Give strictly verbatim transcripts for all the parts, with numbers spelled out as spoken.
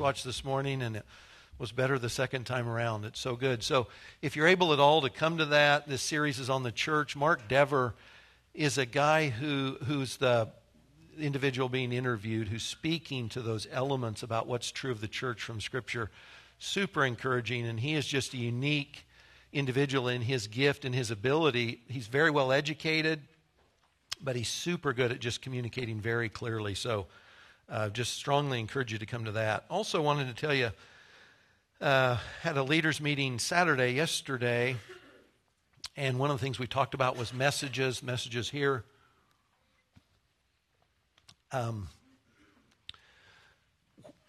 Watched this morning, and it was better the second time around. It's so good. So if you're able at all to come to that, this series is on the church. Mark Dever is a guy who who's the individual being interviewed who's speaking to those elements about what's true of the church from Scripture. Super encouraging, and he is just a unique individual in his gift and his ability. He's very well educated, but he's super good at just communicating very clearly. So Uh, just strongly encourage you to come to that. Also wanted to tell you, uh, had a leaders meeting Saturday, yesterday, and one of the things we talked about was messages, messages here. Um,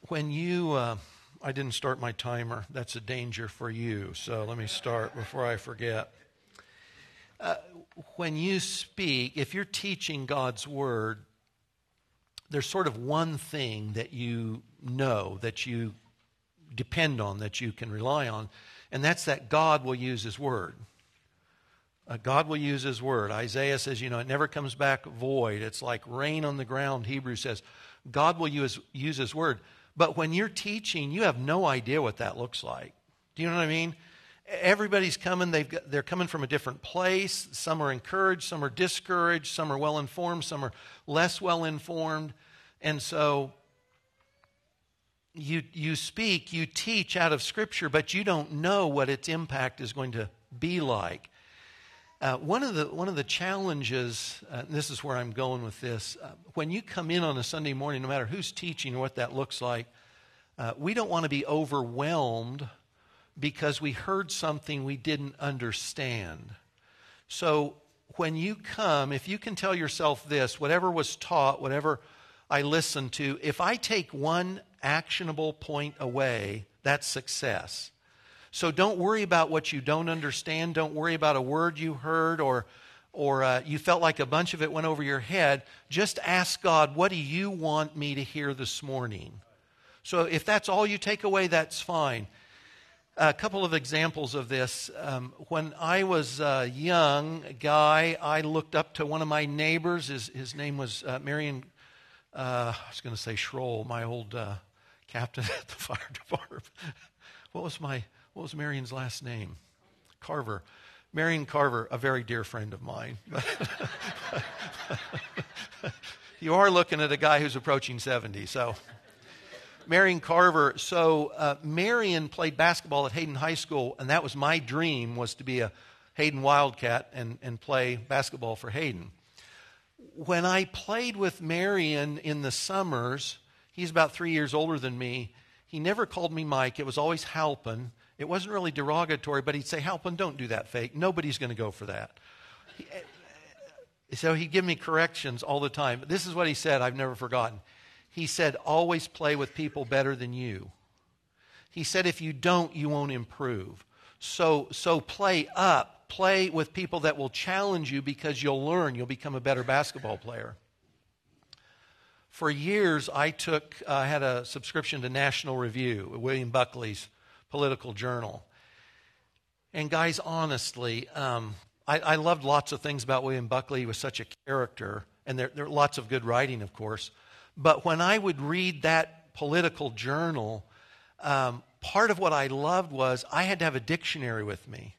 when you, uh, I didn't start my timer. That's a danger for you. So let me start before I forget. Uh, when you speak, if you're teaching God's word, there's sort of one thing that you know, that you depend on, that you can rely on, and that's that God will use His Word. Uh, God will use His Word. Isaiah says, you know, it never comes back void. It's like rain on the ground, Hebrews says. God will use, use His Word. But when you're teaching, you have no idea what that looks like. Do you know what I mean? Everybody's coming. They've got, they're coming from a different place. Some are encouraged. Some are discouraged. Some are well-informed. Some are less well-informed. And so you you speak, you teach out of Scripture, but you don't know what its impact is going to be like. Uh, one of the one of the challenges, uh, and this is where I'm going with this, uh, when you come in on a Sunday morning, no matter who's teaching or what that looks like, uh, we don't want to be overwhelmed because we heard something we didn't understand. So when you come, if you can tell yourself this, whatever was taught, whatever I listened to, if I take one actionable point away, that's success. So don't worry about what you don't understand. Don't worry about a word you heard or or uh, you felt like a bunch of it went over your head. Just ask God, what do you want me to hear this morning? So if that's all you take away, that's fine. A couple of examples of this. Um, when I was a young guy, I looked up to one of my neighbors. His, his name was uh, Marion, uh, I was going to say Schroll, my old uh, captain at the fire department. What was my, what was Marion's last name? Carver. Marion Carver, a very dear friend of mine. You are looking at a guy who's approaching seventy, so... Marion Carver. So uh, Marion played basketball at Hayden High School, and that was my dream, was to be a Hayden Wildcat and, and play basketball for Hayden. When I played with Marion in the summers, he's about three years older than me, he never called me Mike. It was always Halpin. It wasn't really derogatory, but he'd say, Halpin, don't do that fake. Nobody's going to go for that. He, so he'd give me corrections all the time. This is what he said, I've never forgotten. He said, always play with people better than you. He said, if you don't, you won't improve. So, so play up. Play with people that will challenge you because you'll learn. You'll become a better basketball player. For years, I took, uh, had a subscription to National Review, William Buckley's political journal. And guys, honestly, um, I, I loved lots of things about William Buckley. He was such a character. And there, there are lots of good writing, of course. But when I would read that political journal, um, part of what I loved was I had to have a dictionary with me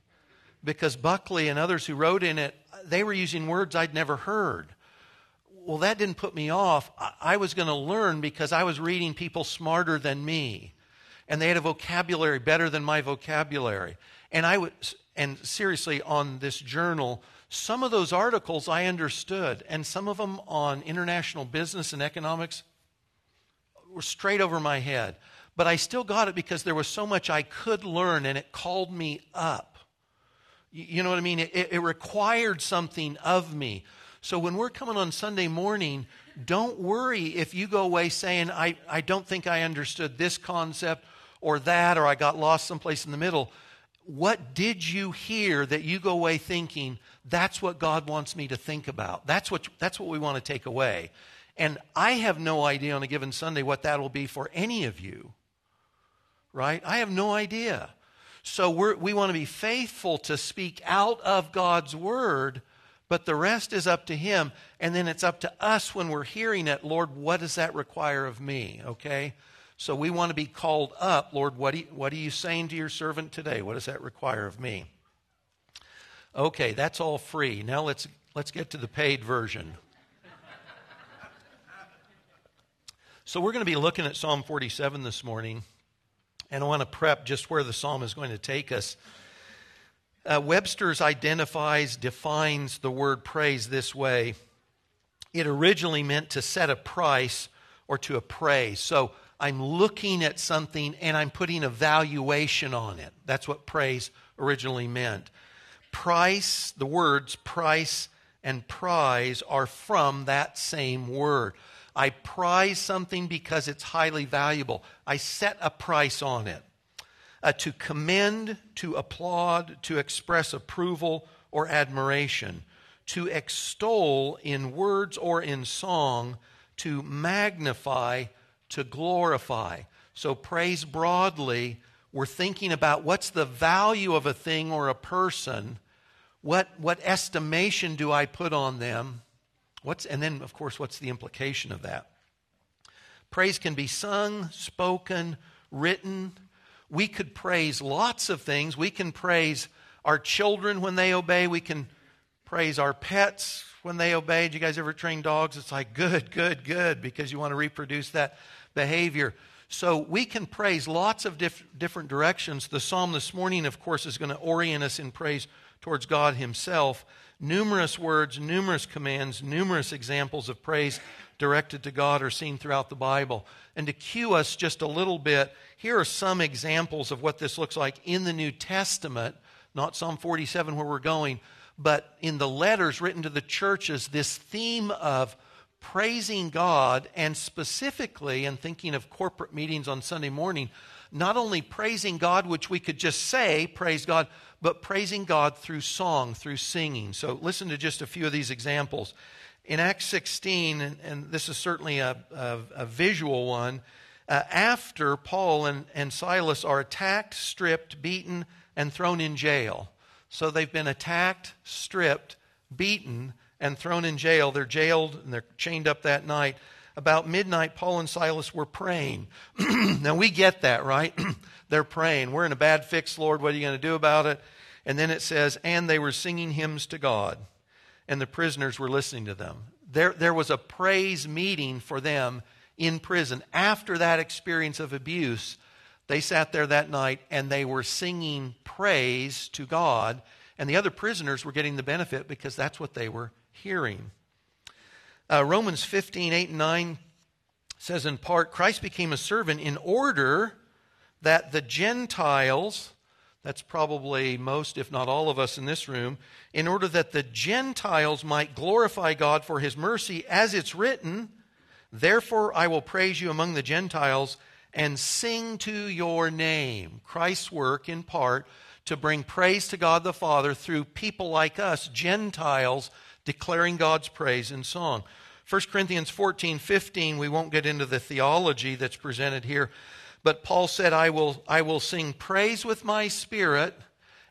because Buckley and others who wrote in it, they were using words I'd never heard. Well, that didn't put me off. I was going to learn because I was reading people smarter than me, and they had a vocabulary better than my vocabulary. And I would, and seriously, on this journal, some of those articles I understood, and some of them on international business and economics were straight over my head. But I still got it because there was so much I could learn, and it called me up. You know what I mean? It, it required something of me. So when we're coming on Sunday morning, don't worry if you go away saying, I, I don't think I understood this concept or that, or I got lost someplace in the middle. What did you hear that you go away thinking, that's what God wants me to think about? That's what that's what we want to take away. And I have no idea on a given Sunday what that will be for any of you, right? I have no idea. So we're, we want to be faithful to speak out of God's Word, but the rest is up to Him. And then it's up to us when we're hearing it, Lord, what does that require of me, okay? So we want to be called up. Lord, what, you, what are you saying to your servant today? What does that require of me? Okay, that's all free. Now let's, let's get to the paid version. So we're going to be looking at Psalm forty-seven this morning, and I want to prep just where the psalm is going to take us. Uh, Webster's identifies, defines the word praise this way. It originally meant to set a price or to appraise. So I'm looking at something and I'm putting a valuation on it. That's what praise originally meant. Price, the words price and prize are from that same word. I prize something because it's highly valuable. I set a price on it. Uh, to commend, to applaud, to express approval or admiration. To extol in words or in song. To magnify, to glorify. So praise broadly. We're thinking about what's the value of a thing or a person. What, what estimation do I put on them? What's, and then, of course, what's the implication of that? Praise can be sung, spoken, written. We could praise lots of things. We can praise our children when they obey. We can praise our pets when they obey. Do you guys ever train dogs? It's like, good, good, good, because you want to reproduce that behavior. So we can praise lots of diff- different directions. The psalm this morning, of course, is going to orient us in praise towards God himself. Numerous words, numerous commands, numerous examples of praise directed to God are seen throughout the Bible. And to cue us just a little bit, here are some examples of what this looks like in the New Testament, not Psalm forty-seven where we're going, but in the letters written to the churches, this theme of praising God, and specifically, and thinking of corporate meetings on Sunday morning, not only praising God, which we could just say, praise God, but praising God through song, through singing. So listen to just a few of these examples. In Acts sixteen, and, and this is certainly a, a, a visual one, uh, after Paul and, and Silas are attacked, stripped, beaten, and thrown in jail. So they've been attacked, stripped, beaten, and thrown in jail. They're jailed and they're chained up that night. About midnight, Paul and Silas were praying. Now, we get that, right? They're praying. We're in a bad fix, Lord. What are you going to do about it? And then it says, and they were singing hymns to God, and the prisoners were listening to them. There, there was a praise meeting for them in prison. After that experience of abuse, they sat there that night, and they were singing praise to God, and the other prisoners were getting the benefit because that's what they were hearing. Uh, Romans fifteen, eight and nine says in part, Christ became a servant in order that the Gentiles, that's probably most if not all of us in this room, in order that the Gentiles might glorify God for his mercy, as it's written, therefore I will praise you among the Gentiles and sing to your name. Christ's work in part to bring praise to God the Father through people like us, Gentiles, declaring God's praise in song. First Corinthians fourteen, fifteen, we won't get into the theology that's presented here, but Paul said, I will, I will sing praise with my spirit,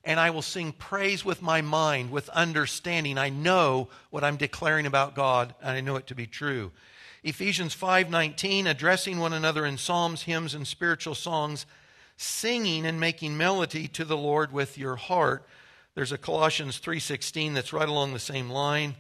and I will sing praise with my mind, with understanding. I know what I'm declaring about God, and I know it to be true. Ephesians five, nineteen, addressing one another in psalms, hymns, and spiritual songs, singing and making melody to the Lord with your heart. There's a Colossians three sixteen that's right along the same line.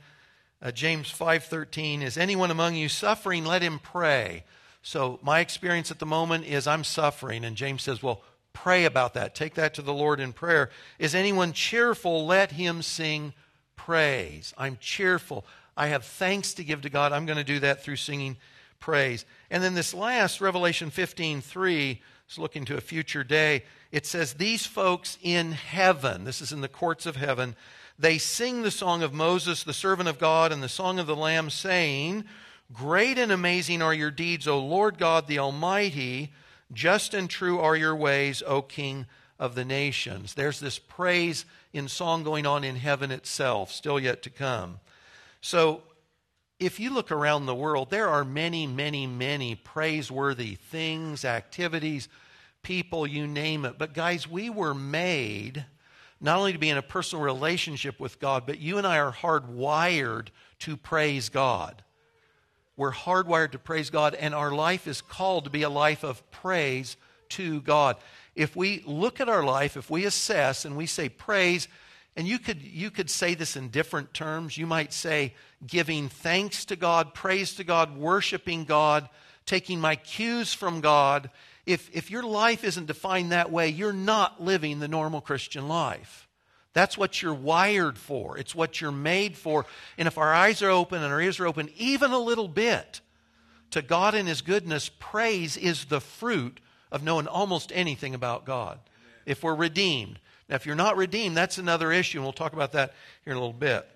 Uh, James five thirteen, is anyone among you suffering? Let him pray. So my experience at the moment is I'm suffering. And James says, well, pray about that. Take that to the Lord in prayer. Is anyone cheerful? Let him sing praise. I'm cheerful. I have thanks to give to God. I'm going to do that through singing praise. And then this last, Revelation fifteen, three, it's looking to a future day. It says, these folks in heaven, this is in the courts of heaven, they sing the song of Moses, the servant of God, and the song of the Lamb, saying, great and amazing are your deeds, O Lord God the Almighty. Just and true are your ways, O King of the nations. There's this praise in song going on in heaven itself, still yet to come. So if you look around the world, there are many, many, many praiseworthy things, activities, people, you name it. But guys, we were made not only to be in a personal relationship with God, but you and I are hardwired to praise God. We're hardwired to praise God, and our life is called to be a life of praise to God. If we look at our life, if we assess and we say praise, and you could you could say this in different terms. You might say giving thanks to God, praise to God, worshiping God, taking my cues from God. If if your life isn't defined that way, you're not living the normal Christian life. That's what you're wired for. It's what you're made for. And if our eyes are open and our ears are open even a little bit to God and His goodness, praise is the fruit of knowing almost anything about God. Amen. If we're redeemed. Now, if you're not redeemed, that's another issue, and we'll talk about that here in a little bit.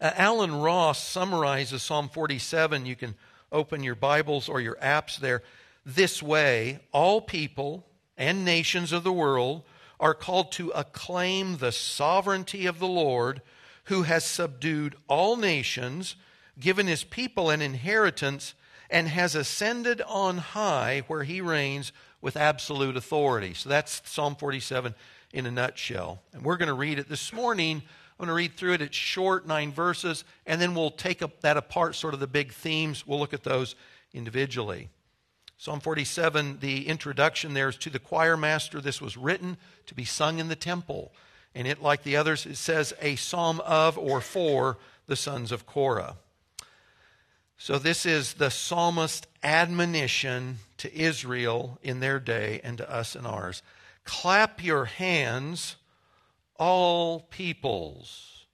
Uh, Alan Ross summarizes Psalm forty-seven. You can open your Bibles or your apps there. This way, all people and nations of the world are called to acclaim the sovereignty of the Lord, who has subdued all nations, given His people an inheritance, and has ascended on high where He reigns with absolute authority. So that's Psalm forty-seven in a nutshell. And we're going to read it this morning. I'm going to read through it. It's short, nine verses, and then we'll take up that apart, sort of the big themes. We'll look at those individually. Psalm forty-seven, the introduction there is to the choir master. This was written to be sung in the temple. And it, like the others, it says a psalm of or for the sons of Korah. So this is the psalmist's admonition to Israel in their day and to us in ours. Clap your hands, all peoples.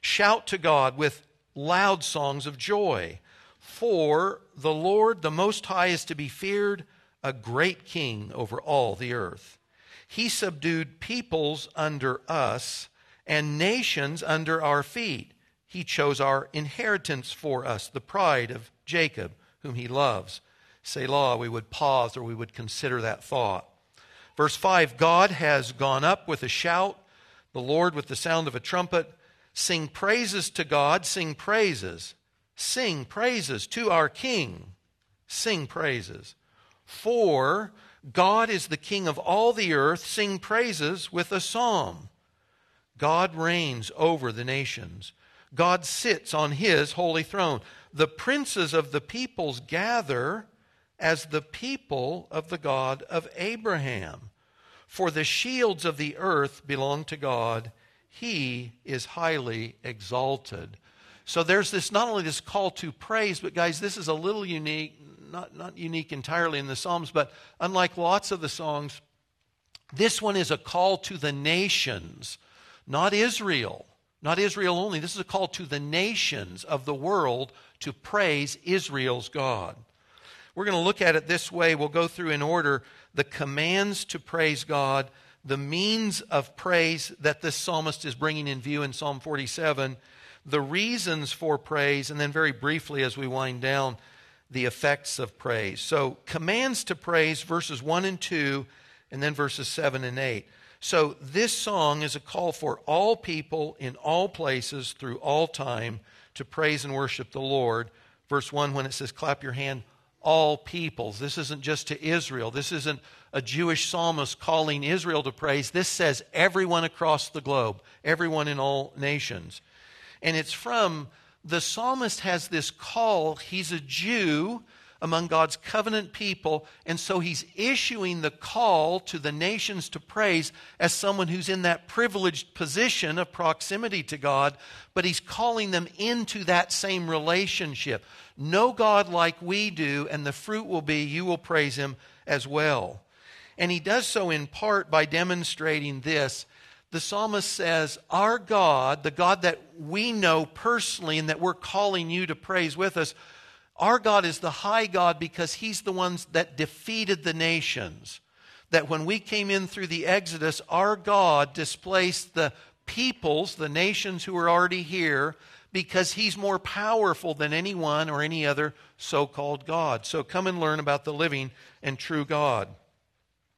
Shout to God with loud songs of joy. For the Lord, the Most High, is to be feared, a great king over all the earth. He subdued peoples under us and nations under our feet. He chose our inheritance for us, the pride of Jacob, whom He loves. Selah, we would pause or we would consider that thought. Verse five, God has gone up with a shout, the Lord with the sound of a trumpet. Sing praises to God, sing praises. Sing praises to our King. Sing praises. For God is the King of all the earth. Sing praises with a psalm. God reigns over the nations. God sits on His holy throne. The princes of the peoples gather as the people of the God of Abraham. For the shields of the earth belong to God. He is highly exalted. So there's this, not only this call to praise, but guys, this is a little unique, not, not unique entirely in the Psalms, but unlike lots of the songs, this one is a call to the nations, not Israel, not Israel only. This is a call to the nations of the world to praise Israel's God. We're going to look at it this way. We'll go through in order the commands to praise God, the means of praise that this psalmist is bringing in view in Psalm forty-seven, the reasons for praise, and then very briefly as we wind down, the effects of praise. So commands to praise, verses one and two, and then verses seven and eight. So this song is a call for all people in all places through all time to praise and worship the Lord. Verse one, when it says, clap your hand, all peoples. This isn't just to Israel. This isn't a Jewish psalmist calling Israel to praise. This says everyone across the globe, everyone in all nations. And it's from, the psalmist has this call. He's a Jew among God's covenant people. And so he's issuing the call to the nations to praise as someone who's in that privileged position of proximity to God. But he's calling them into that same relationship. Know God like we do, and the fruit will be you will praise Him as well. And he does so in part by demonstrating this. The psalmist says, our God, the God that we know personally and that we're calling you to praise with us, our God is the high God because He's the one that defeated the nations. That when we came in through the Exodus, our God displaced the peoples, the nations who were already here, because He's more powerful than anyone or any other so-called God. So come and learn about the living and true God.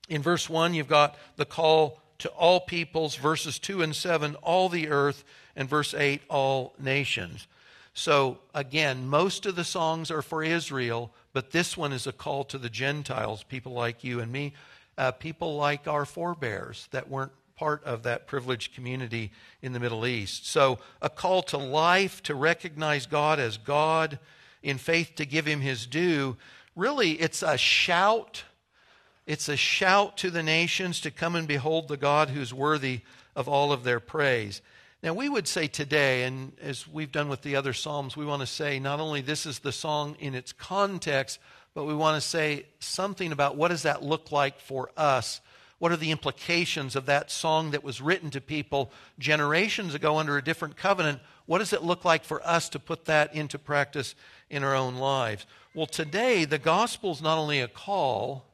In verse one, you've got the call to all peoples, verses two and seven, all the earth, and verse eight, all nations. So again, most of the songs are for Israel, but this one is a call to the Gentiles, people like you and me, uh, people like our forebears that weren't part of that privileged community in the Middle East. So a call to life, to recognize God as God in faith to give him his due, really it's a shout. It's a shout to the nations to come and behold the God who's worthy of all of their praise. Now, we would say today, and as we've done with the other Psalms, we want to say not only this is the song in its context, but we want to say something about what does that look like for us? What are the implications of that song that was written to people generations ago under a different covenant? What does it look like for us to put that into practice in our own lives? Well, today, the gospel is not only a call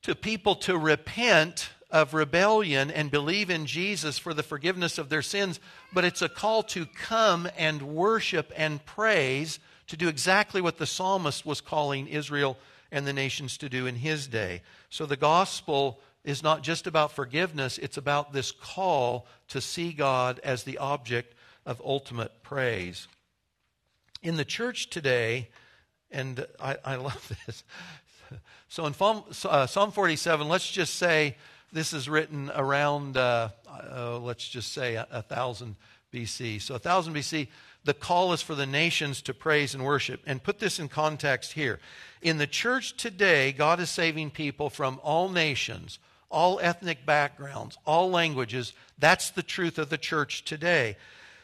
to people to repent of rebellion and believe in Jesus for the forgiveness of their sins, but it's a call to come and worship and praise, to do exactly what the psalmist was calling Israel and the nations to do in his day. So the gospel is not just about forgiveness, it's about this call to see God as the object of ultimate praise. In the church today, and I, I love this, so in Psalm forty-seven, let's just say this is written around, uh, uh, let's just say, one thousand B C. So one thousand B C, the call is for the nations to praise and worship. And put this in context here. In the church today, God is saving people from all nations, all ethnic backgrounds, all languages. That's the truth of the church today.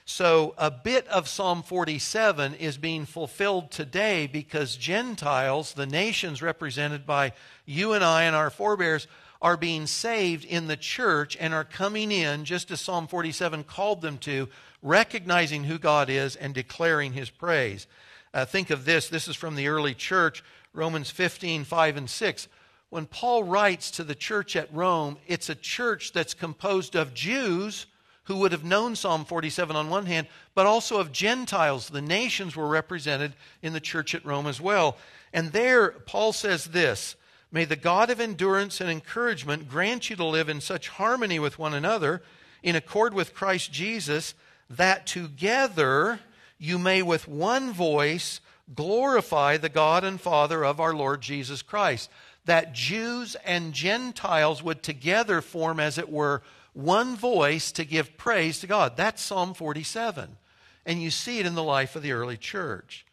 So a bit of Psalm forty-seven is being fulfilled today because Gentiles, the nations represented by you and I and our forebears, are being saved in the church and are coming in just as Psalm forty-seven called them to, recognizing who God is and declaring his praise. Uh, think of this. This is from the early church, Romans fifteen, five and six. When Paul writes to the church at Rome, it's a church that's composed of Jews who would have known Psalm forty-seven on one hand, but also of Gentiles. The nations were represented in the church at Rome as well. And there, Paul says this, "May the God of endurance and encouragement grant you to live in such harmony with one another, in accord with Christ Jesus, that together you may with one voice glorify the God and Father of our Lord Jesus Christ." That Jews and Gentiles would together form, as it were, one voice to give praise to God. That's Psalm forty-seven. And you see it in the life of the early church.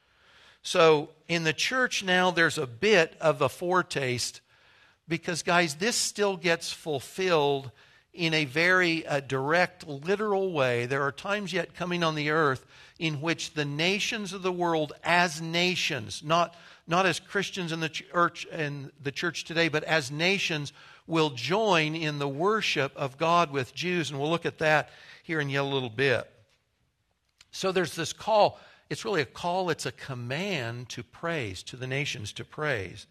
So in the church now, there's a bit of a foretaste because, guys, this still gets fulfilled in a very uh, direct, literal way. There are times yet coming on the earth in which the nations of the world as nations, not, not as Christians in the church and the church today, but as nations, will join in the worship of God with Jews. And we'll look at that here in yet a little bit. So there's this call. It's really a call. It's a command to praise, to the nations to praise.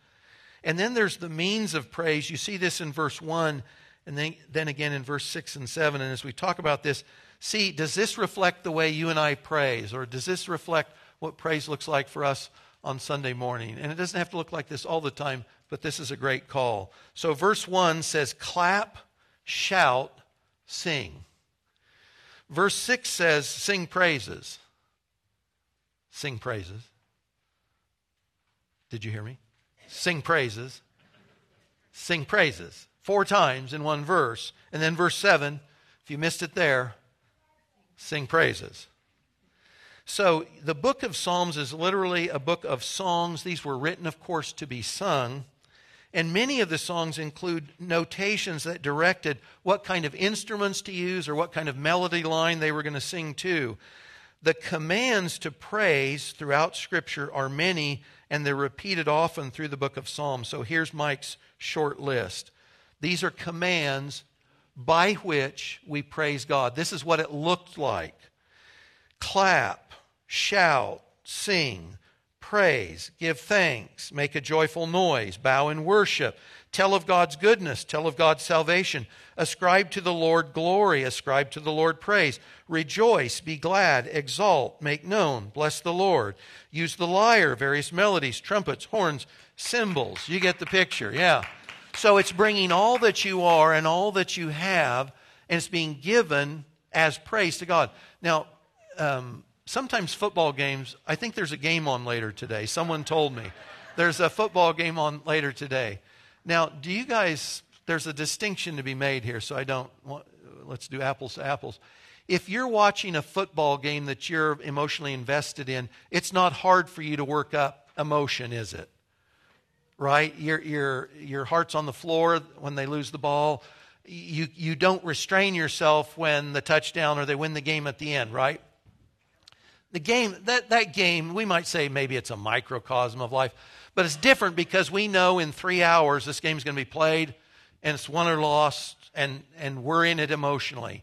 And then there's the means of praise. You see this in verse one and then, then again in verse six and seven. And as we talk about this, see, does this reflect the way you and I praise? Or does this reflect what praise looks like for us on Sunday morning? And it doesn't have to look like this all the time, but this is a great call. So verse one says, clap, shout, sing. Verse six says, sing praises. Sing praises. Did you hear me? Sing praises. Sing praises. Four times in one verse. And then verse seven, if you missed it there, sing praises. So the book of Psalms is literally a book of songs. These were written, of course, to be sung. And many of the songs include notations that directed what kind of instruments to use or what kind of melody line they were going to sing to. The commands to praise throughout Scripture are many, and they're repeated often through the book of Psalms. So here's Mike's short list. These are commands by which we praise God. This is what it looked like. Clap, shout, sing, praise, give thanks, make a joyful noise, bow in worship, tell of God's goodness, tell of God's salvation, ascribe to the Lord glory, ascribe to the Lord praise, rejoice, be glad, exalt, make known, bless the Lord, use the lyre, various melodies, trumpets, horns, cymbals. You get the picture, yeah. So it's bringing all that you are and all that you have, and it's being given as praise to God. Now, Um, sometimes football games, I think there's a game on later today. Someone told me there's a football game on later today. Now, do you guys, there's a distinction to be made here, so I don't want, let's do apples to apples. if you're watching a football game that you're emotionally invested in, it's not hard for you to work up emotion, is it? Right? Your, your, your heart's on the floor when they lose the ball. You, you don't restrain yourself when the touchdown or they win the game at the end, right? The game, that, that game, we might say maybe it's a microcosm of life, but it's different because we know in three hours this game's going to be played and it's won or lost, and, and we're in it emotionally.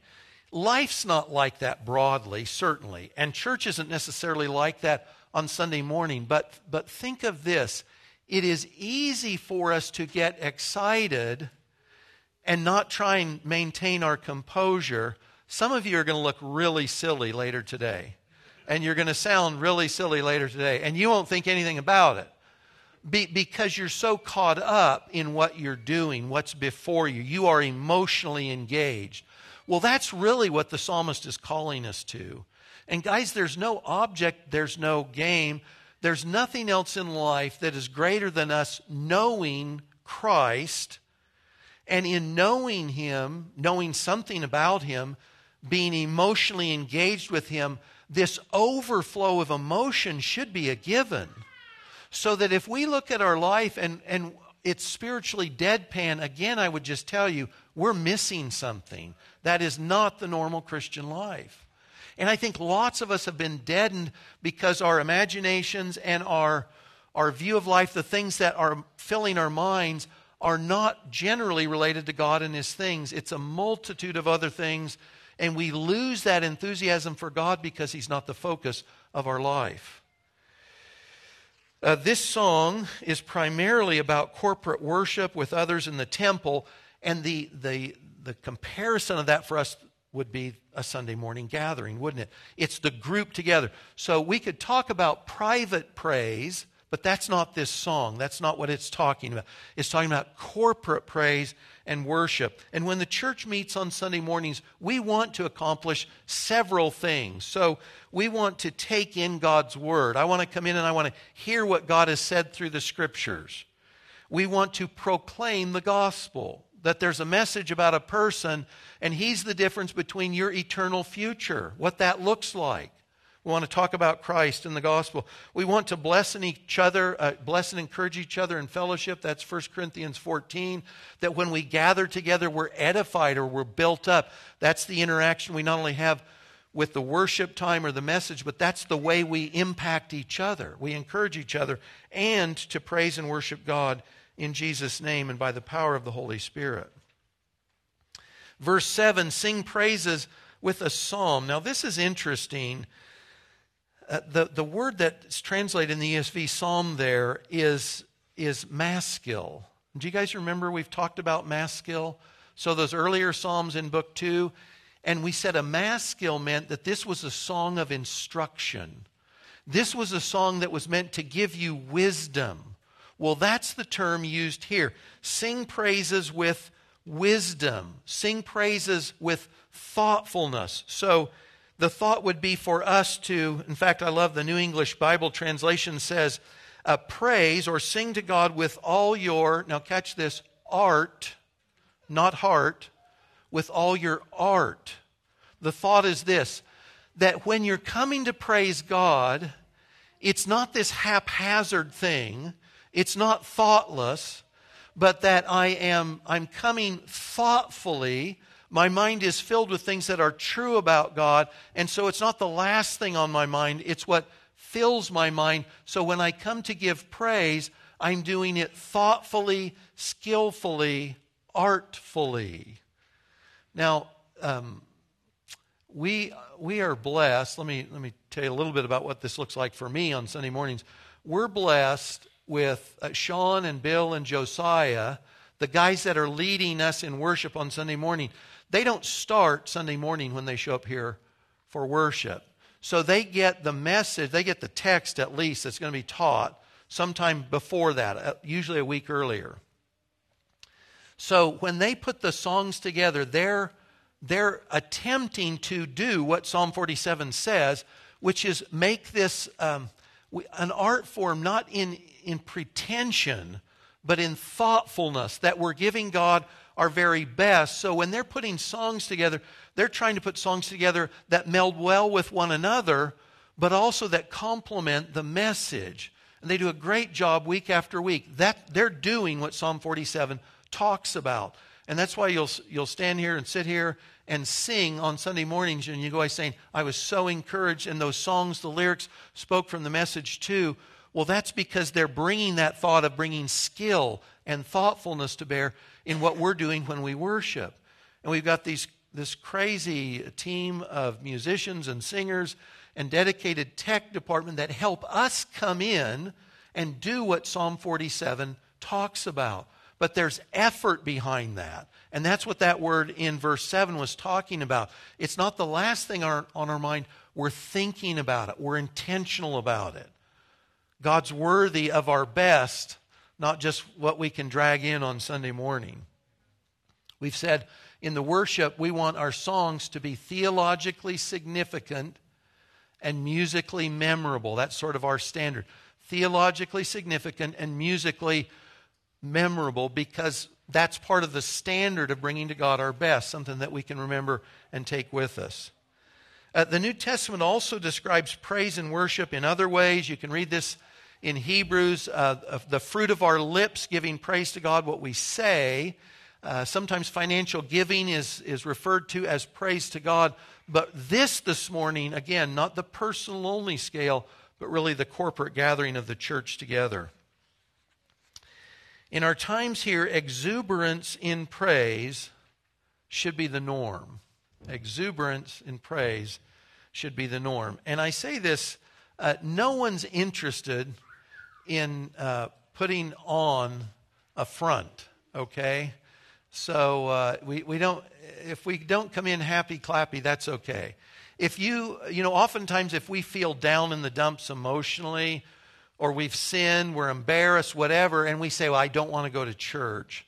Life's not like that broadly, certainly, and church isn't necessarily like that on Sunday morning, but but think of this. It is easy for us to get excited and not try and maintain our composure. Some of you are going to look really silly later today. And you're going to sound really silly later today. And you won't think anything about it. Be, because you're so caught up in what you're doing, what's before you. You are emotionally engaged. Well, that's really what the psalmist is calling us to. And guys, there's no object, there's no game. There's nothing else in life that is greater than us knowing Christ, and in knowing Him, knowing something about Him, being emotionally engaged with Him, this overflow of emotion should be a given. So that if we look at our life and, and it's spiritually deadpan, again, I would just tell you, we're missing something. That is not the normal Christian life. And I think lots of us have been deadened because our imaginations and our, our view of life, the things that are filling our minds, are not generally related to God and His things. It's a multitude of other things, and we lose that enthusiasm for God because He's not the focus of our life. Uh, this song is primarily about corporate worship with others in the temple, and the, the, the comparison of that for us would be a Sunday morning gathering, wouldn't it? It's the group together. So we could talk about private praise, but that's not this song. That's not what it's talking about. It's talking about corporate praise and worship. And when the church meets on Sunday mornings, we want to accomplish several things. So we want to take in God's Word. I want to come in and I want to hear what God has said through the Scriptures. We want to proclaim the gospel, that there's a message about a person, and He's the difference between your eternal future, what that looks like. We want to talk about Christ and the gospel. We want to bless and each other, uh, bless and encourage each other in fellowship. That's First Corinthians fourteen. That when we gather together, we're edified or we're built up. That's the interaction we not only have with the worship time or the message, but that's the way we impact each other. We encourage each other and to praise and worship God in Jesus' name and by the power of the Holy Spirit. Verse seven, sing praises with a psalm. Now this is interesting. Uh, the, the word that's translated in the E S V psalm there is, is maskil. Do you guys remember we've talked about maskil? So those earlier psalms in book two, and we said a maskil meant that this was a song of instruction. This was a song that was meant to give you wisdom. Well, that's the term used here. Sing praises with wisdom. Sing praises with thoughtfulness. So the thought would be for us to, in fact, I love the New English Bible translation says, uh, praise or sing to God with all your, now catch this, art, not heart, with all your art. The thought is this, that when you're coming to praise God, it's not this haphazard thing, it's not thoughtless, but that I am, I'm coming thoughtfully. My mind is filled with things that are true about God, and so it's not the last thing on my mind. It's what fills my mind. So when I come to give praise, I'm doing it thoughtfully, skillfully, artfully. Now, um, we we are blessed. Let me let me tell you a little bit about what this looks like for me on Sunday mornings. We're blessed with uh, Sean and Bill and Josiah, the guys that are leading us in worship on Sunday morning. They don't start Sunday morning when they show up here for worship. So they get the message, they get the text at least that's going to be taught sometime before that, usually a week earlier. So when they put the songs together, they're, they're attempting to do what Psalm forty-seven says, which is make this um, an art form not in, in pretension, but in thoughtfulness, that we're giving God our very best. So when they're putting songs together, they're trying to put songs together that meld well with one another, but also that complement the message. And they do a great job week after week. That they're doing what Psalm forty-seven talks about. And that's why you'll you'll stand here and sit here and sing on Sunday mornings, and you go by saying, I was so encouraged, and those songs, the lyrics spoke from the message too. Well, that's because they're bringing that thought of bringing skill and thoughtfulness to bear in what we're doing when we worship. And we've got these this crazy team of musicians and singers and dedicated tech department that help us come in and do what Psalm forty-seven talks about. But there's effort behind that. And that's what that word in verse seven was talking about. It's not the last thing on our, on our mind. We're thinking about it. We're intentional about it. God's worthy of our best, not just what we can drag in on Sunday morning. We've said in the worship, we want our songs to be theologically significant and musically memorable. That's sort of our standard. Theologically significant and musically memorable, because that's part of the standard of bringing to God our best, something that we can remember and take with us. Uh, the New Testament also describes praise and worship in other ways. You can read this in Hebrews, uh, the fruit of our lips, giving praise to God, what we say. Uh, sometimes financial giving is, is referred to as praise to God. But this this morning, again, not the personal only scale, but really the corporate gathering of the church together. In our times here, exuberance in praise should be the norm. Exuberance in praise should be the norm. And I say this, uh, no one's interested in uh, putting on a front, okay? So uh, we, we don't, if we don't come in happy-clappy, that's okay. If you, you know, oftentimes if we feel down in the dumps emotionally, or we've sinned, we're embarrassed, whatever, and we say, well, I don't want to go to church.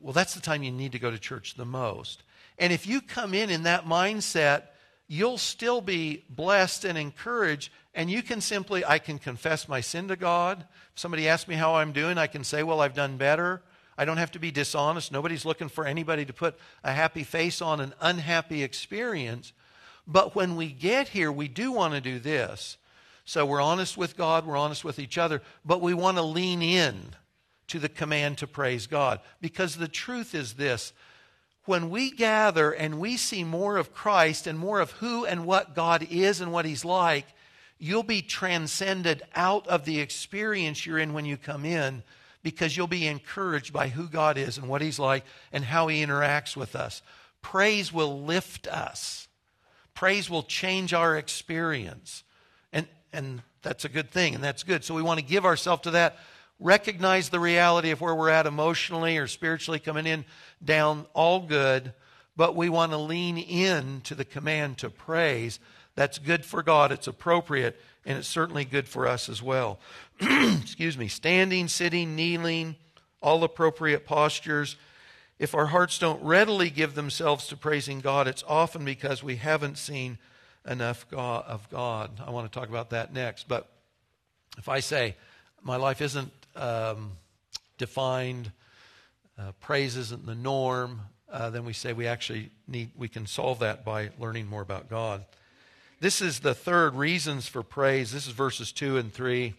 Well, that's the time you need to go to church the most. And if you come in in that mindset, you'll still be blessed and encouraged, and you can simply, I can confess my sin to God. If somebody asks me how I'm doing, I can say, well, I've done better. I don't have to be dishonest. Nobody's looking for anybody to put a happy face on an unhappy experience. But when we get here, we do want to do this. So we're honest with God, we're honest with each other, but we want to lean in to the command to praise God. Because the truth is this, when we gather and we see more of Christ and more of who and what God is and what He's like, you'll be transcended out of the experience you're in when you come in, because you'll be encouraged by who God is and what He's like and how He interacts with us. Praise will lift us. Praise will change our experience. And and that's a good thing, and that's good. So we want to give ourselves to that. Recognize the reality of where we're at emotionally or spiritually, coming in down, all good. But we want to lean in to the command to praise. That's good for God. It's appropriate, and it's certainly good for us as well. Excuse me. Standing, sitting, kneeling, all appropriate postures. If our hearts don't readily give themselves to praising God, it's often because we haven't seen enough God, of God. I want to talk about that next. But if I say my life isn't um, defined, uh, praise isn't the norm, uh, then we say we actually need, we can solve that by learning more about God. This is the third reasons for praise. This is verses two and three,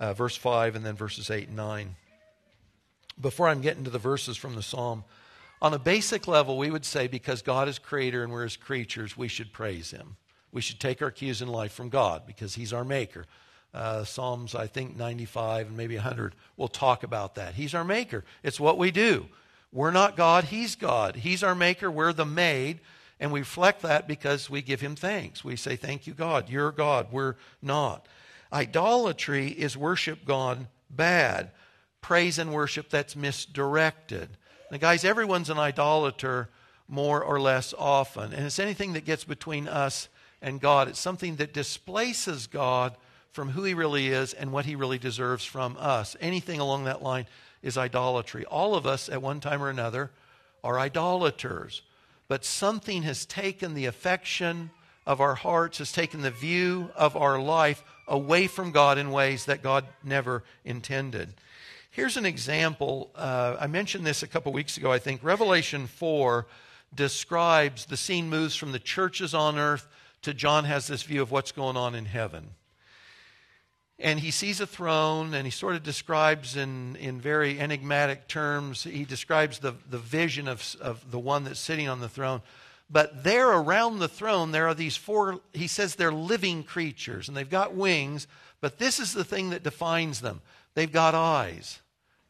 uh, verse five, and then verses eight and nine. Before I'm getting to the verses from the psalm, on a basic level, we would say because God is creator and we're His creatures, we should praise Him. We should take our cues in life from God because He's our maker. Uh, Psalms, I think, ninety-five and maybe one hundred will talk about that. He's our maker. It's what we do. We're not God. He's God. He's our maker. We're the made. And we reflect that because we give Him thanks. We say, thank you, God. You're God. We're not. Idolatry is worship gone bad. Praise and worship that's misdirected. Now, guys, everyone's an idolater more or less often. And it's anything that gets between us and God. It's something that displaces God from who He really is and what He really deserves from us. Anything along that line is idolatry. All of us, at one time or another, are idolaters. But something has taken the affection of our hearts, has taken the view of our life away from God in ways that God never intended. Here's an example. Uh, I mentioned this a couple weeks ago, I think. Revelation four describes the scene moves from the churches on earth to John has this view of what's going on in heaven. And he sees a throne, and he sort of describes in, in very enigmatic terms, he describes the, the vision of, of the one that's sitting on the throne. But there around the throne, there are these four, he says they're living creatures, and they've got wings, but this is the thing that defines them. They've got eyes.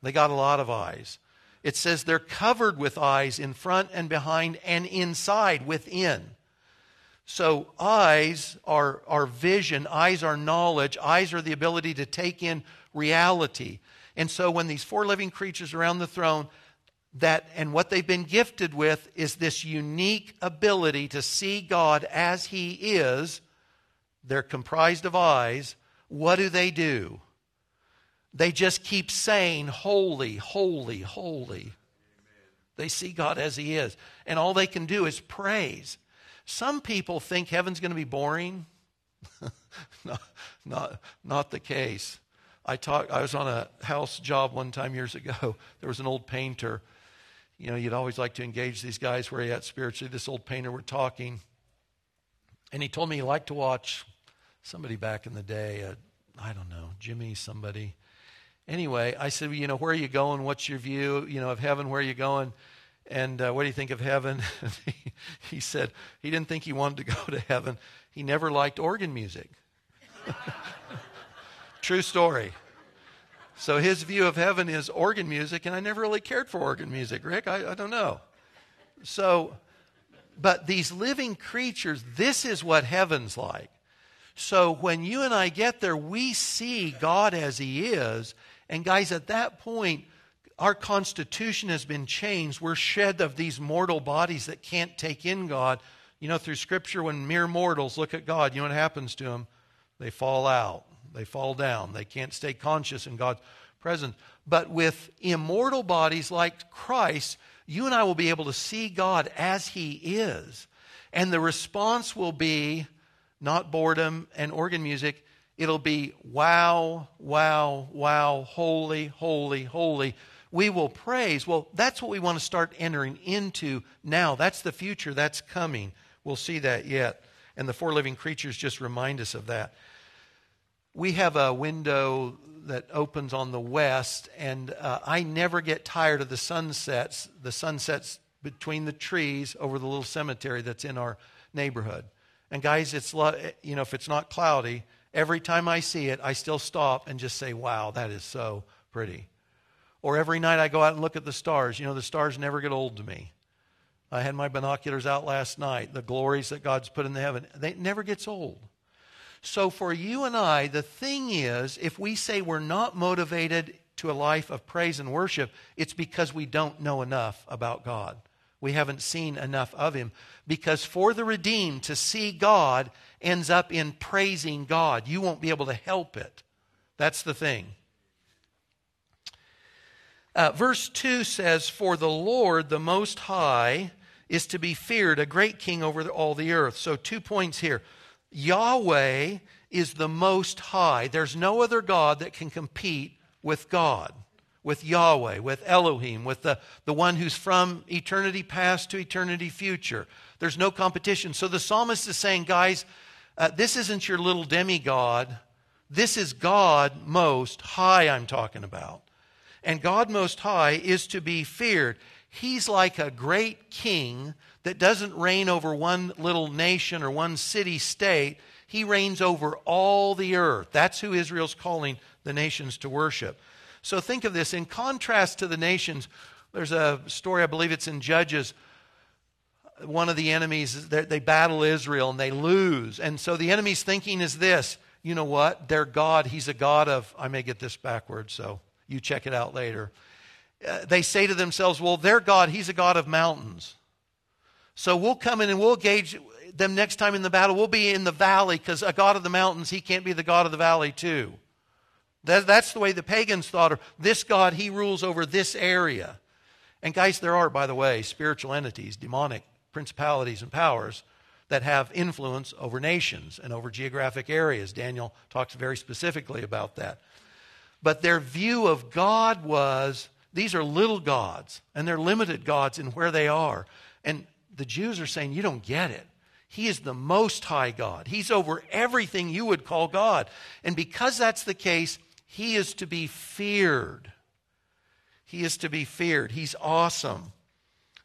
They got a lot of eyes. It says they're covered with eyes in front and behind and inside, within. So eyes are, are vision, eyes are knowledge, eyes are the ability to take in reality. And so when these four living creatures around the throne, that and what they've been gifted with is this unique ability to see God as He is, they're comprised of eyes. What do they do? They just keep saying, holy, holy, holy. Amen. They see God as He is. And all they can do is praise. Some people think heaven's going to be boring. not, not, not the case. I, talk, I was on a house job one time years ago. There was an old painter. You know, you'd always like to engage these guys where he at spiritually. This old painter, we're talking. And he told me he liked to watch somebody back in the day. Uh, I don't know, Jimmy somebody. Anyway, I said, well, you know, where are you going? What's your view, you know, of heaven? Where are you going? And uh, what do you think of heaven? he, he said he didn't think he wanted to go to heaven. He never liked organ music. True story. So his view of heaven is organ music, and I never really cared for organ music, Rick. I, I don't know. So, but these living creatures, this is what heaven's like. So when you and I get there, we see God as He is. And guys, at that point, our constitution has been changed. We're shed of these mortal bodies that can't take in God. You know, through Scripture, when mere mortals look at God, you know what happens to them? They fall out. They fall down. They can't stay conscious in God's presence. But with immortal bodies like Christ, you and I will be able to see God as He is. And the response will be not boredom and organ music. It'll be wow, wow, wow, holy, holy, holy. We will praise. Well, that's what we want to start entering into now. That's the future. That's coming. We'll see that yet. And the four living creatures just remind us of that. We have a window that opens on the west, and uh, I never get tired of the sunsets, the sunsets between the trees over the little cemetery that's in our neighborhood. And guys, it's lo- you know, if it's not cloudy, every time I see it, I still stop and just say, wow, that is so pretty. Or every night I go out and look at the stars. You know, the stars never get old to me. I had my binoculars out last night. The glories that God's put in the heaven, they never gets old. So for you and I, the thing is, if we say we're not motivated to a life of praise and worship, it's because we don't know enough about God. We haven't seen enough of Him. Because for the redeemed, to see God ends up in praising God. You won't be able to help it. That's the thing. Uh, verse two says, for the Lord, the Most High, is to be feared, a great king over all the earth. So two points here. Yahweh is the Most High. There's no other God that can compete with God, with Yahweh, with Elohim, with the, the one who's from eternity past to eternity future. There's no competition. So the psalmist is saying, guys, uh, this isn't your little demigod. This is God Most High I'm talking about. And God Most High is to be feared. He's like a great king that doesn't reign over one little nation or one city state. He reigns over all the earth. That's who Israel's calling the nations to worship. So think of this. In contrast to the nations, there's a story, I believe it's in Judges. One of the enemies, they battle Israel and they lose. And so the enemy's thinking is this, you know what? Their God, He's a God of, I may get this backwards, so you check it out later. Uh, they say to themselves, well, their God, He's a God of mountains. So we'll come in and we'll gauge them next time in the battle. We'll be in the valley because a God of the mountains, He can't be the God of the valley too. That, that's the way the pagans thought. Or this God, He rules over this area. And guys, there are, by the way, spiritual entities, demonic principalities and powers that have influence over nations and over geographic areas. Daniel talks very specifically about that. But their view of God was, these are little gods, and they're limited gods in where they are. And the Jews are saying, you don't get it. He is the most high God. He's over everything you would call God. And because that's the case, he is to be feared. He is to be feared. He's awesome.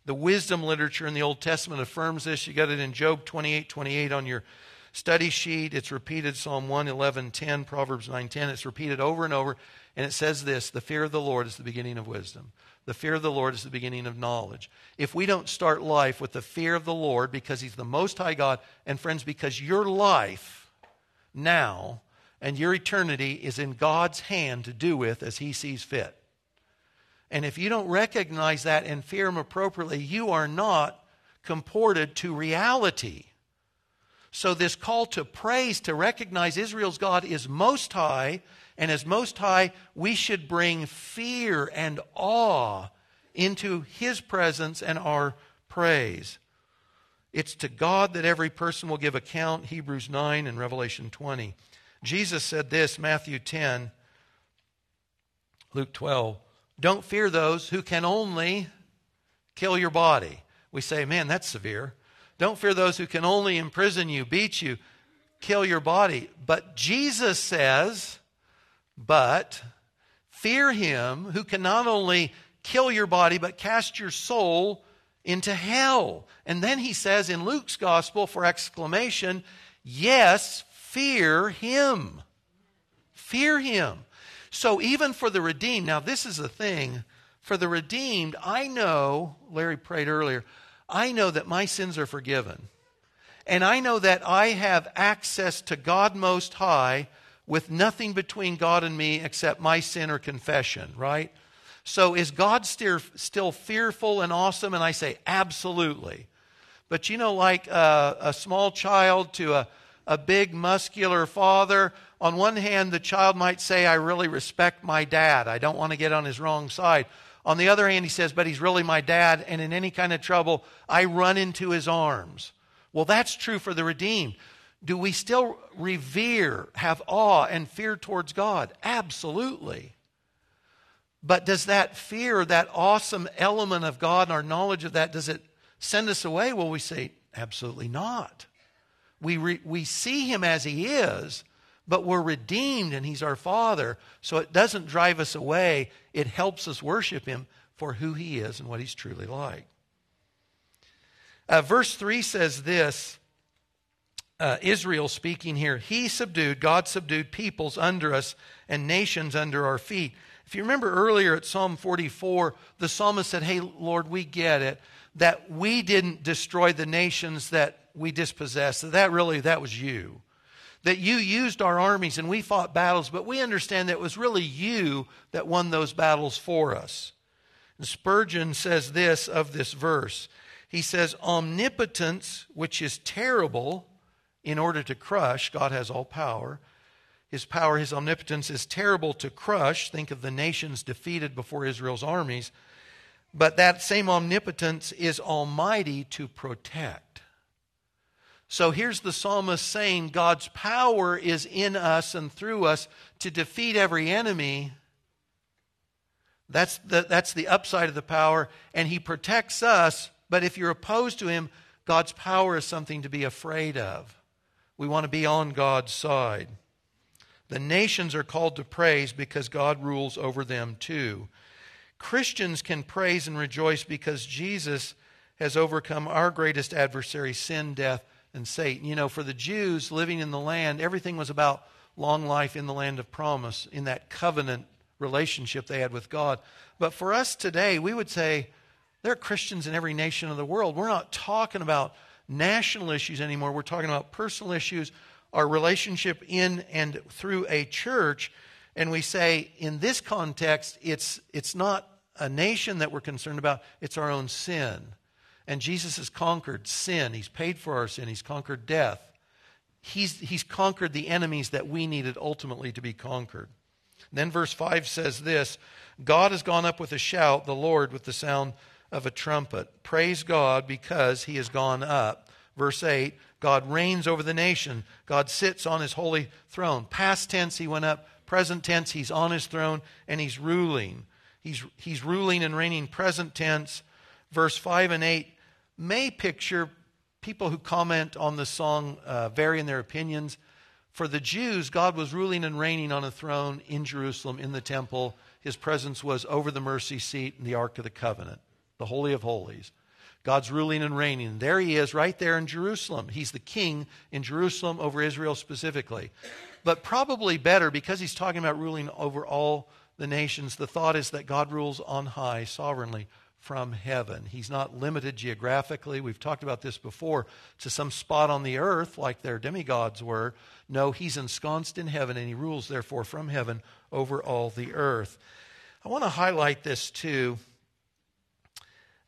The wisdom literature in the Old Testament affirms this. You got it in Job twenty-eight twenty-eight on your study sheet. It's repeated Psalm one eleven ten, Proverbs nine ten. It's repeated over and over. And it says this, the fear of the Lord is the beginning of wisdom. The fear of the Lord is the beginning of knowledge. If we don't start life with the fear of the Lord, because he's the most high God, and friends, because your life now and your eternity is in God's hand to do with as he sees fit. And if you don't recognize that and fear him appropriately, you are not comported to reality. So this call to praise, to recognize Israel's God is most high, and as most high, we should bring fear and awe into his presence and our praise. It's to God that every person will give account, Hebrews nine and Revelation twenty. Jesus said this, Matthew ten, Luke twelve, don't fear those who can only kill your body. We say, man, that's severe. Don't fear those who can only imprison you, beat you, kill your body. But Jesus says, but fear him who can not only kill your body, but cast your soul into hell. And then he says in Luke's gospel for exclamation, yes, fear him. Fear him. So even for the redeemed, now this is the thing, for the redeemed, I know, Larry prayed earlier, I know that my sins are forgiven. And I know that I have access to God Most High with nothing between God and me except my sin or confession, right? So is God still fearful and awesome? And I say, absolutely. But you know, like a, a small child to a, a big muscular father, on one hand, the child might say, I really respect my dad. I don't want to get on his wrong side. On the other hand, he says, but he's really my dad, and in any kind of trouble, I run into his arms. Well, that's true for the redeemed. Do we still revere, have awe, and fear towards God? Absolutely. But does that fear, that awesome element of God and our knowledge of that, does it send us away? Well, we say, absolutely not. We, re, we see him as he is, but we're redeemed and he's our Father, so it doesn't drive us away. It helps us worship him for who he is and what he's truly like. Uh, verse three says this, Uh, Israel speaking here, he subdued, God subdued peoples under us and nations under our feet. If you remember earlier at Psalm forty-four, the psalmist said, hey, Lord, we get it, that we didn't destroy the nations that we dispossessed. That, that really, that was you. That you used our armies and we fought battles, but we understand that it was really you that won those battles for us. And Spurgeon says this of this verse. He says, omnipotence, which is terrible, in order to crush, God has all power. His power, his omnipotence is terrible to crush. Think of the nations defeated before Israel's armies. But that same omnipotence is almighty to protect. So here's the psalmist saying God's power is in us and through us to defeat every enemy. That's the, that's the upside of the power. And he protects us, but if you're opposed to him, God's power is something to be afraid of. We want to be on God's side. The nations are called to praise because God rules over them too. Christians can praise and rejoice because Jesus has overcome our greatest adversary, sin, death, and Satan. You know, for the Jews living in the land, everything was about long life in the land of promise, in that covenant relationship they had with God. But for us today, we would say, there are Christians in every nation of the world. We're not talking about national issues anymore. We're talking about personal issues, our relationship in and through a church. And we say, in this context, it's, it's not a nation that we're concerned about. It's our own sin. And Jesus has conquered sin. He's paid for our sin. He's conquered death. He's, he's conquered the enemies that we needed ultimately to be conquered. And then verse five says this, God has gone up with a shout, the Lord with the sound of a trumpet. Praise God because he has gone up. Verse eight, God reigns over the nation. God sits on his holy throne. Past tense, he went up. present tense, he's on his throne, and he's ruling. He's, he's ruling and reigning, present tense. Verse five and eight may picture people who comment on the song, uh, vary in their opinions. For the Jews, God was ruling and reigning on a throne in Jerusalem, in the temple. His presence was over the mercy seat and the Ark of the Covenant, the Holy of Holies. God's ruling and reigning. There he is right there in Jerusalem. He's the king in Jerusalem over Israel specifically. But probably better, because he's talking about ruling over all the nations, the thought is that God rules on high sovereignly from heaven. He's not limited geographically. We've talked about this before, to some spot on the earth like their demigods were. No, he's ensconced in heaven, and he rules therefore from heaven over all the earth. I want to highlight this too.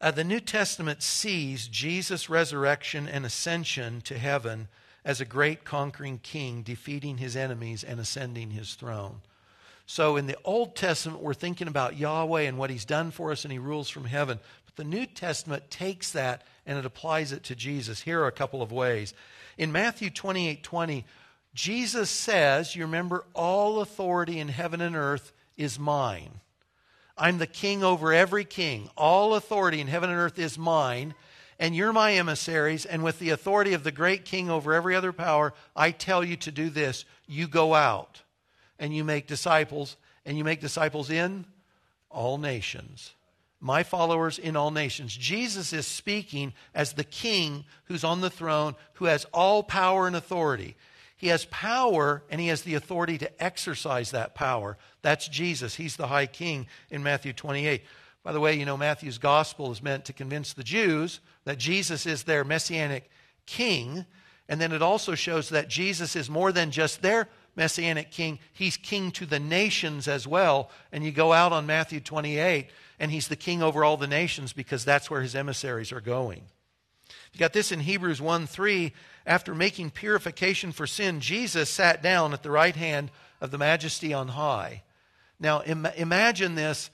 Uh, the New Testament sees Jesus' resurrection and ascension to heaven as a great conquering king, defeating his enemies and ascending his throne. So in the Old Testament, we're thinking about Yahweh and what he's done for us, and he rules from heaven. But the New Testament takes that and it applies it to Jesus. Here are a couple of ways. In Matthew twenty-eight twenty, Jesus says, you remember, all authority in heaven and earth is mine. I'm the king over every king. All authority in heaven and earth is mine, and you're my emissaries, and with the authority of the great king over every other power, I tell you to do this. You go out, and you make disciples, and you make disciples in all nations. My followers in all nations. Jesus is speaking as the king who's on the throne, who has all power and authority. He has power, and he has the authority to exercise that power. That's Jesus. He's the high king in Matthew twenty-eight. By the way, you know, Matthew's gospel is meant to convince the Jews that Jesus is their messianic king. And then it also shows that Jesus is more than just their messianic king. He's king to the nations as well. And you go out on Matthew twenty-eight, and he's the king over all the nations, because that's where his emissaries are going. You got this in Hebrews one three. After making purification for sin, Jesus sat down at the right hand of the Majesty on high. Now im- imagine this.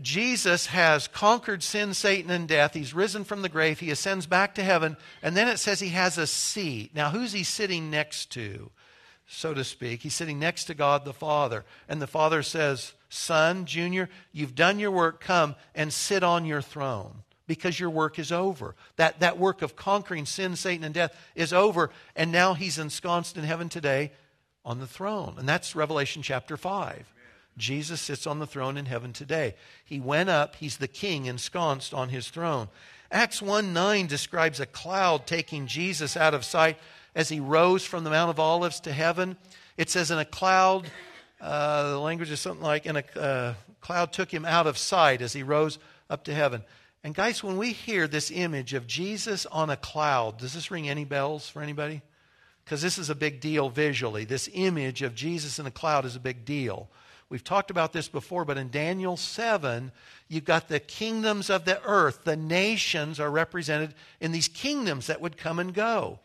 Jesus has conquered sin, Satan, and death. He's risen from the grave. He ascends back to heaven. And then it says he has a seat. Now who's he sitting next to, so to speak? He's sitting next to God the Father. And the Father says, Son, Junior, you've done your work. Come and sit on your throne, because your work is over. That, that work of conquering sin, Satan, and death is over. And now he's ensconced in heaven today on the throne. And that's Revelation chapter five. Amen. Jesus sits on the throne in heaven today. He went up. He's the king ensconced on his throne. Acts one nine describes a cloud taking Jesus out of sight as he rose from the Mount of Olives to heaven. It says in a cloud, uh, the language is something like, in a uh, cloud took him out of sight as he rose up to heaven. And guys, when we hear this image of Jesus on a cloud, does this ring any bells for anybody? Because this is a big deal visually. This image of Jesus in a cloud is a big deal. We've talked about this before, but in Daniel seven, you've got the kingdoms of the earth. The nations are represented in these kingdoms that would come and go.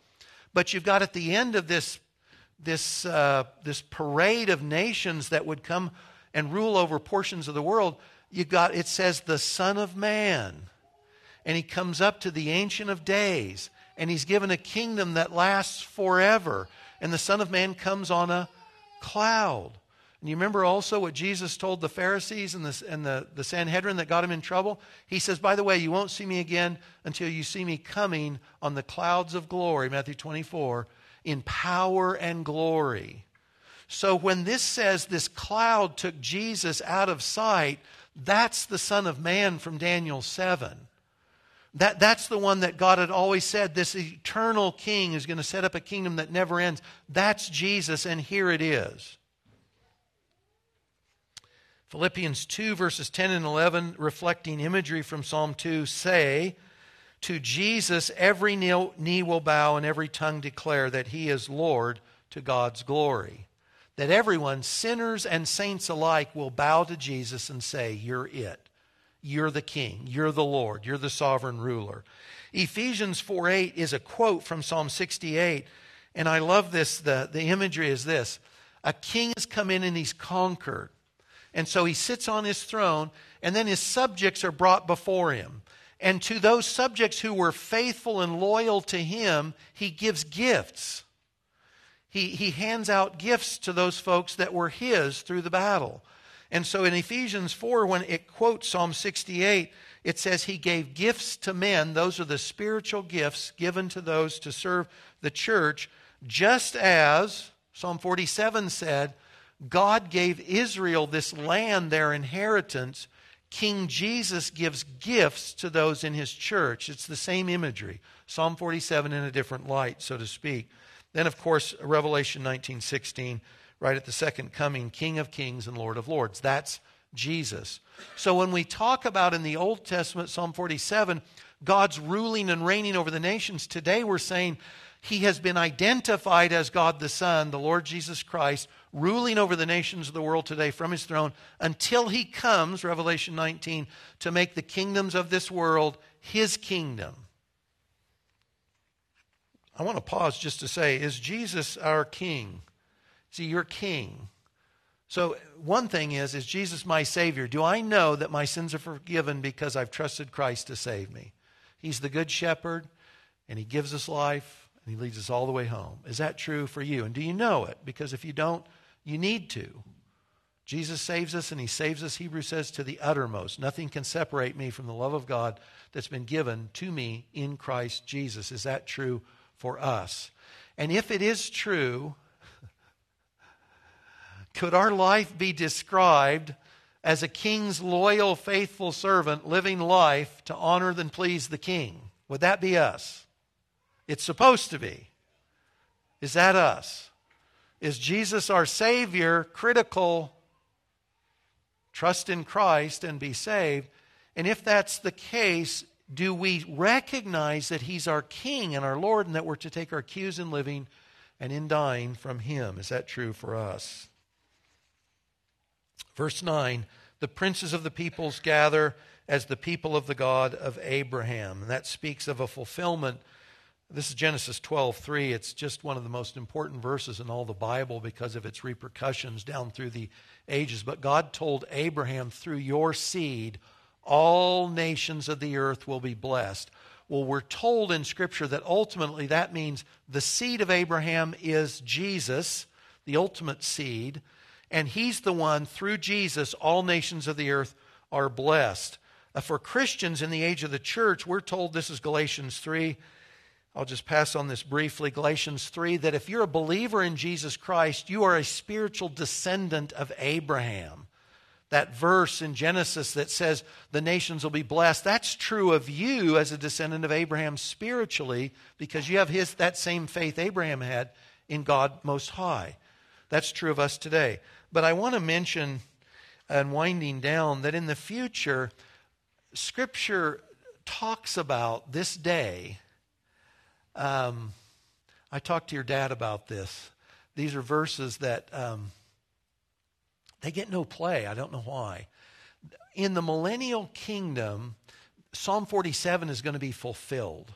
But you've got at the end of this, this, uh, this parade of nations that would come and rule over portions of the world, you got, it says, the Son of Man. And he comes up to the Ancient of Days, and he's given a kingdom that lasts forever. And the Son of Man comes on a cloud. And you remember also what Jesus told the Pharisees and the, and the, the Sanhedrin that got him in trouble? He says, by the way, you won't see me again until you see me coming on the clouds of glory, Matthew twenty-four, in power and glory. So when this says this cloud took Jesus out of sight, that's the Son of Man from Daniel seven. That, that's the one that God had always said, this eternal king is going to set up a kingdom that never ends. That's Jesus, and here it is. Philippians two, verses ten and eleven, reflecting imagery from Psalm two, say, to Jesus every knee will bow and every tongue declare that he is Lord, to God's glory. That everyone, sinners and saints alike, will bow to Jesus and say, you're it. You're the king. You're the Lord. You're the sovereign ruler. Ephesians four eight is a quote from Psalm sixty-eight. And I love this. The, the imagery is this. A king has come in and he's conquered. And so he sits on his throne, and then his subjects are brought before him. And to those subjects who were faithful and loyal to him, he gives gifts. he, he hands out gifts to those folks that were his through the battle. And so in Ephesians four, when it quotes Psalm sixty-eight, it says he gave gifts to men. Those are the spiritual gifts given to those to serve the church, just as Psalm forty-seven said, God gave Israel this land, their inheritance. King Jesus gives gifts to those in his church. It's the same imagery. Psalm forty-seven in a different light, so to speak. Then, of course, Revelation nineteen sixteen, right at the second coming, King of Kings and Lord of Lords. That's Jesus. So when we talk about in the Old Testament, Psalm forty-seven, God's ruling and reigning over the nations, today we're saying he has been identified as God the Son, the Lord Jesus Christ, ruling over the nations of the world today from his throne until he comes, Revelation nineteen, to make the kingdoms of this world his kingdom. I want to pause just to say, is Jesus our king? Is he your king? So one thing is, is Jesus my Savior? Do I know that my sins are forgiven because I've trusted Christ to save me? He's the good shepherd, and he gives us life, and he leads us all the way home. Is that true for you? And do you know it? Because if you don't, you need to. Jesus saves us, and he saves us, Hebrews says, to the uttermost. Nothing can separate me from the love of God that's been given to me in Christ Jesus. Is that true for us? And if it is true, could our life be described as a king's loyal, faithful servant living life to honor and please the king? Would that be us? It's supposed to be. Is that us? Is Jesus our Savior critical? Trust in Christ and be saved. And if that's the case, do we recognize that he's our king and our Lord, and that we're to take our cues in living and in dying from him? Is that true for us? Verse nine, the princes of the peoples gather as the people of the God of Abraham. And that speaks of a fulfillment. This is Genesis twelve three. It's just one of the most important verses in all the Bible because of its repercussions down through the ages. But God told Abraham, through your seed, all nations of the earth will be blessed. Well, we're told in Scripture that ultimately that means the seed of Abraham is Jesus, the ultimate seed. And he's the one, through Jesus, all nations of the earth are blessed. Uh, for Christians in the age of the church, we're told, this is Galatians three. I'll just pass on this briefly. Galatians three, that if you're a believer in Jesus Christ, you are a spiritual descendant of Abraham. That verse in Genesis that says the nations will be blessed, that's true of you as a descendant of Abraham spiritually, because you have his that same faith Abraham had in God Most High. That's true of us today. But I want to mention, and winding down, that in the future, Scripture talks about this day. Um, I talked to your dad about this. These are verses that um, they get no play. I don't know why. In the millennial kingdom, Psalm forty-seven is going to be fulfilled.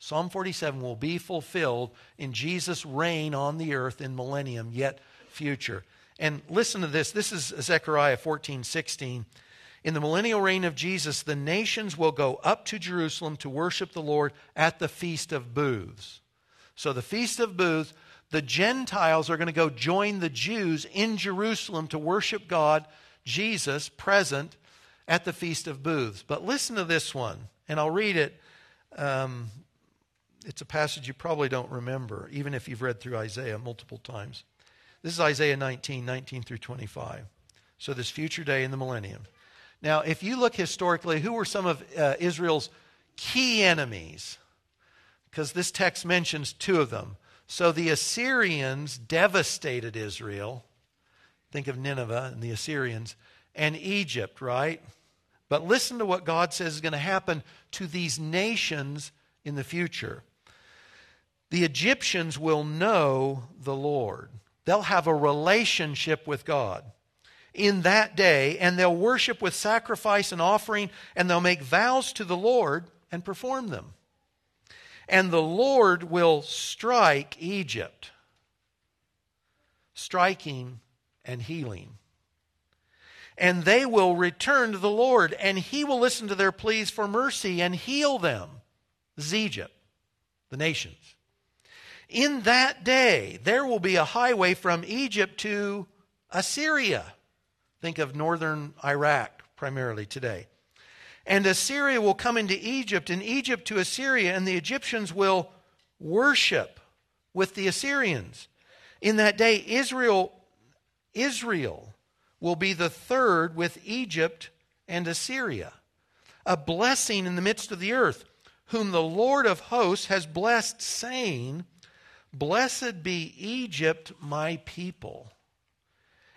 Psalm forty-seven will be fulfilled in Jesus' reign on the earth in millennium, yet future. And listen to this. This is Zechariah fourteen sixteen. In the millennial reign of Jesus, the nations will go up to Jerusalem to worship the Lord at the Feast of Booths. So the Feast of Booths, the Gentiles are going to go join the Jews in Jerusalem to worship God, Jesus, present at the Feast of Booths. But listen to this one, and I'll read it. Um, it's a passage you probably don't remember, even if you've read through Isaiah multiple times. This is Isaiah nineteen, nineteen through twenty-five. So this future day in the millennium. Now, if you look historically, who were some of uh, Israel's key enemies? Because this text mentions two of them. So the Assyrians devastated Israel. Think of Nineveh and the Assyrians. And Egypt, right? But listen to what God says is going to happen to these nations in the future. The Egyptians will know the Lord. They'll have a relationship with God in that day, and they'll worship with sacrifice and offering, and they'll make vows to the Lord and perform them. And the Lord will strike Egypt, striking and healing. And they will return to the Lord, and he will listen to their pleas for mercy and heal them. This is Egypt, the nations. In that day, there will be a highway from Egypt to Assyria. Think of northern Iraq primarily today. And Assyria will come into Egypt, and Egypt to Assyria, and the Egyptians will worship with the Assyrians. In that day, Israel, Israel will be the third with Egypt and Assyria, a blessing in the midst of the earth, whom the Lord of hosts has blessed, saying, Blessed be Egypt, my people,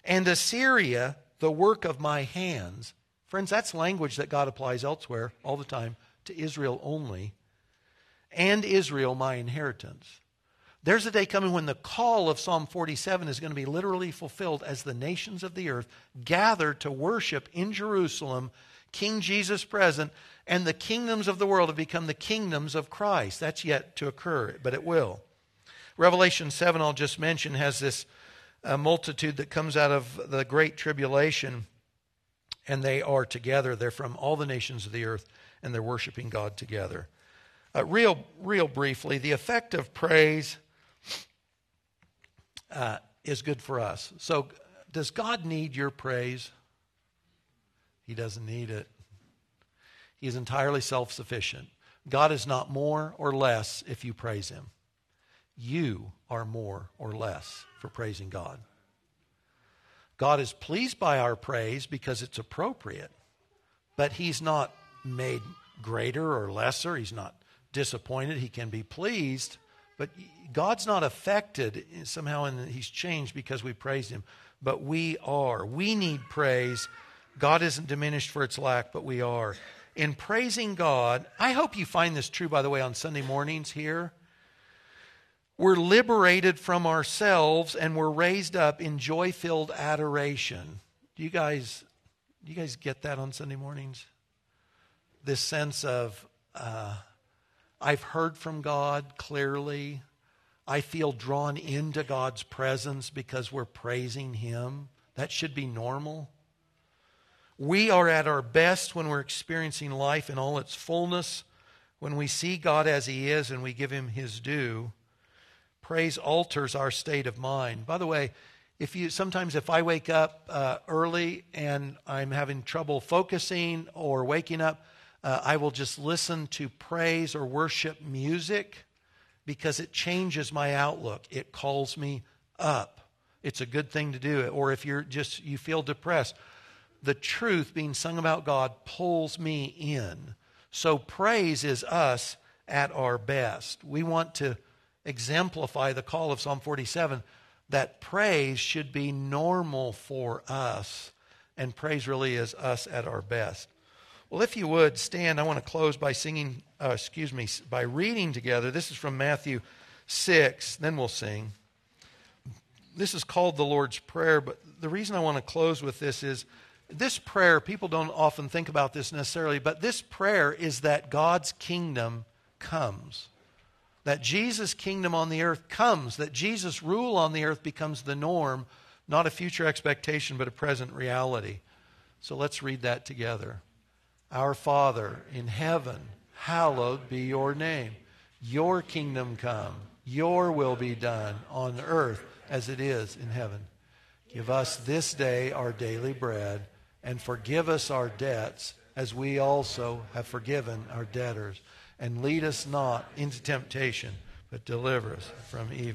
and Assyria, the work of my hands. Friends, that's language that God applies elsewhere all the time to Israel only. And Israel, my inheritance. There's a day coming when the call of Psalm forty-seven is going to be literally fulfilled as the nations of the earth gather to worship in Jerusalem, King Jesus present, and the kingdoms of the world have become the kingdoms of Christ. That's yet to occur, but it will. Revelation seven, I'll just mention, has this uh, multitude that comes out of the Great Tribulation, and they are together. They're from all the nations of the earth, and they're worshiping God together. Uh, real, real briefly, the effect of praise uh, is good for us. So does God need your praise? He doesn't need it. He is entirely self-sufficient. God is not more or less if you praise him. You are more or less for praising God. God is pleased by our praise because it's appropriate, but he's not made greater or lesser. He's not disappointed. He can be pleased, but God's not affected somehow, and he's changed because we praised him. But we are. We need praise. God isn't diminished for its lack, but we are. In praising God, I hope you find this true, by the way, on Sunday mornings here. We're liberated from ourselves and we're raised up in joy-filled adoration. Do you guys, do you guys get that on Sunday mornings? This sense of, uh, I've heard from God clearly. I feel drawn into God's presence because we're praising him. That should be normal. We are at our best when we're experiencing life in all its fullness, when we see God as he is and we give him his due. Praise alters our state of mind. By the way, if you sometimes if I wake up uh, early and I'm having trouble focusing or waking up, uh, I will just listen to praise or worship music because it changes my outlook. It calls me up. It's a good thing to do. Or if you're just you feel depressed, the truth being sung about God pulls me in. So praise is us at our best. We want to exemplify the call of Psalm forty-seven, that praise should be normal for us, and praise really is us at our best. Well, if you would stand, I want to close by singing, uh, excuse me, by reading together. This is from Matthew six, then we'll sing. This is called the Lord's Prayer, but the reason I want to close with this is this prayer, people don't often think about this necessarily, but this prayer is that God's kingdom comes. That Jesus' kingdom on the earth comes, that Jesus' rule on the earth becomes the norm, not a future expectation, but a present reality. So let's read that together. Our Father in heaven, hallowed be your name. Your kingdom come, your will be done on earth as it is in heaven. Give us this day our daily bread, and forgive us our debts as we also have forgiven our debtors. And lead us not into temptation, but deliver us from evil.